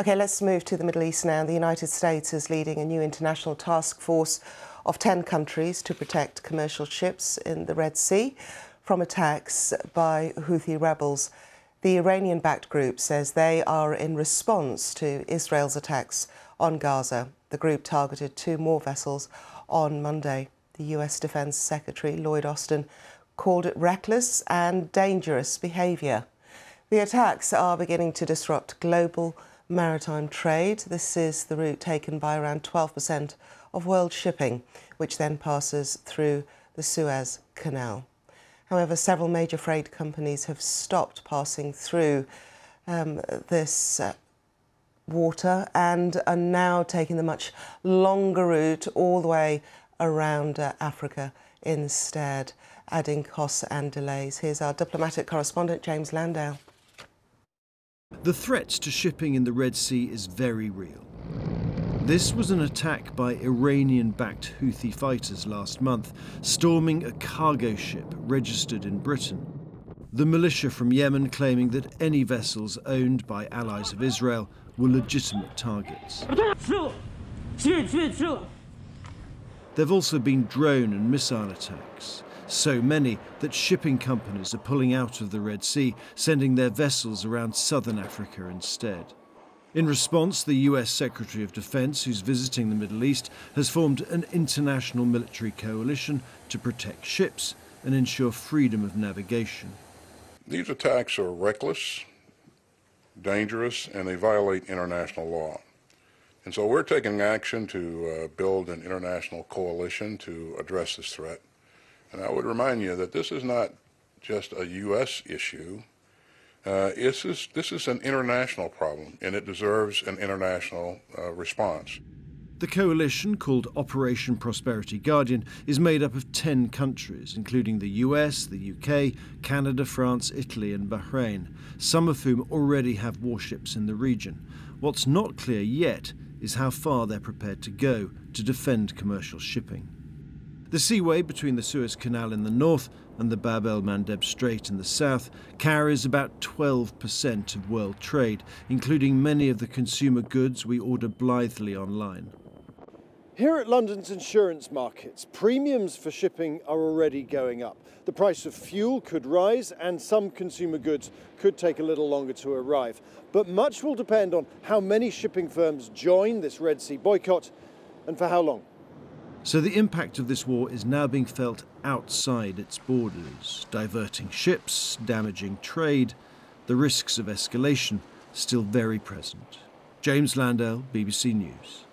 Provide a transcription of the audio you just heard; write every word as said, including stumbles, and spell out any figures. OK, let's move to the Middle East now. The United States is leading a new international task force of ten countries to protect commercial ships in the Red Sea from attacks by Houthi rebels. The Iranian-backed group says they are in response to Israel's attacks on Gaza. The group targeted two more vessels on Monday. The U S Defense Secretary Lloyd Austin called it reckless and dangerous behaviour. The attacks are beginning to disrupt global maritime trade. This is the route taken by around twelve percent of world shipping, which then passes through the Suez Canal. However, several major freight companies have stopped passing through um, this uh, water and are now taking the much longer route all the way around uh, Africa instead, adding costs and delays. Here's our diplomatic correspondent, James Landale. The threats to shipping in the Red Sea is very real. This was an attack by Iranian-backed Houthi fighters last month, storming a cargo ship registered in Britain. The militia from Yemen claiming that any vessels owned by allies of Israel were legitimate targets. There've also been drone and missile attacks, so many that shipping companies are pulling out of the Red Sea, sending their vessels around southern Africa instead. In response, the U S Secretary of Defense, who's visiting the Middle East, has formed an international military coalition to protect ships and ensure freedom of navigation. These attacks are reckless, dangerous, and they violate international law. And so we're taking action to uh, build an international coalition to address this threat. And I would remind you that this is not just a U S issue. Uh, this is, this is an international problem, and it deserves an international uh, response. The coalition, called Operation Prosperity Guardian, is made up of ten countries, including the U S, the U K, Canada, France, Italy and Bahrain, some of whom already have warships in the region. What's not clear yet is how far they're prepared to go to defend commercial shipping. The seaway between the Suez Canal in the north and the Bab el-Mandeb Strait in the south carries about twelve percent of world trade, including many of the consumer goods we order blithely online. Here at London's insurance markets, premiums for shipping are already going up. The price of fuel could rise and some consumer goods could take a little longer to arrive. But much will depend on how many shipping firms join this Red Sea boycott and for how long. So the impact of this war is now being felt outside its borders, diverting ships, damaging trade, the risks of escalation still very present. James Landale, B B C News.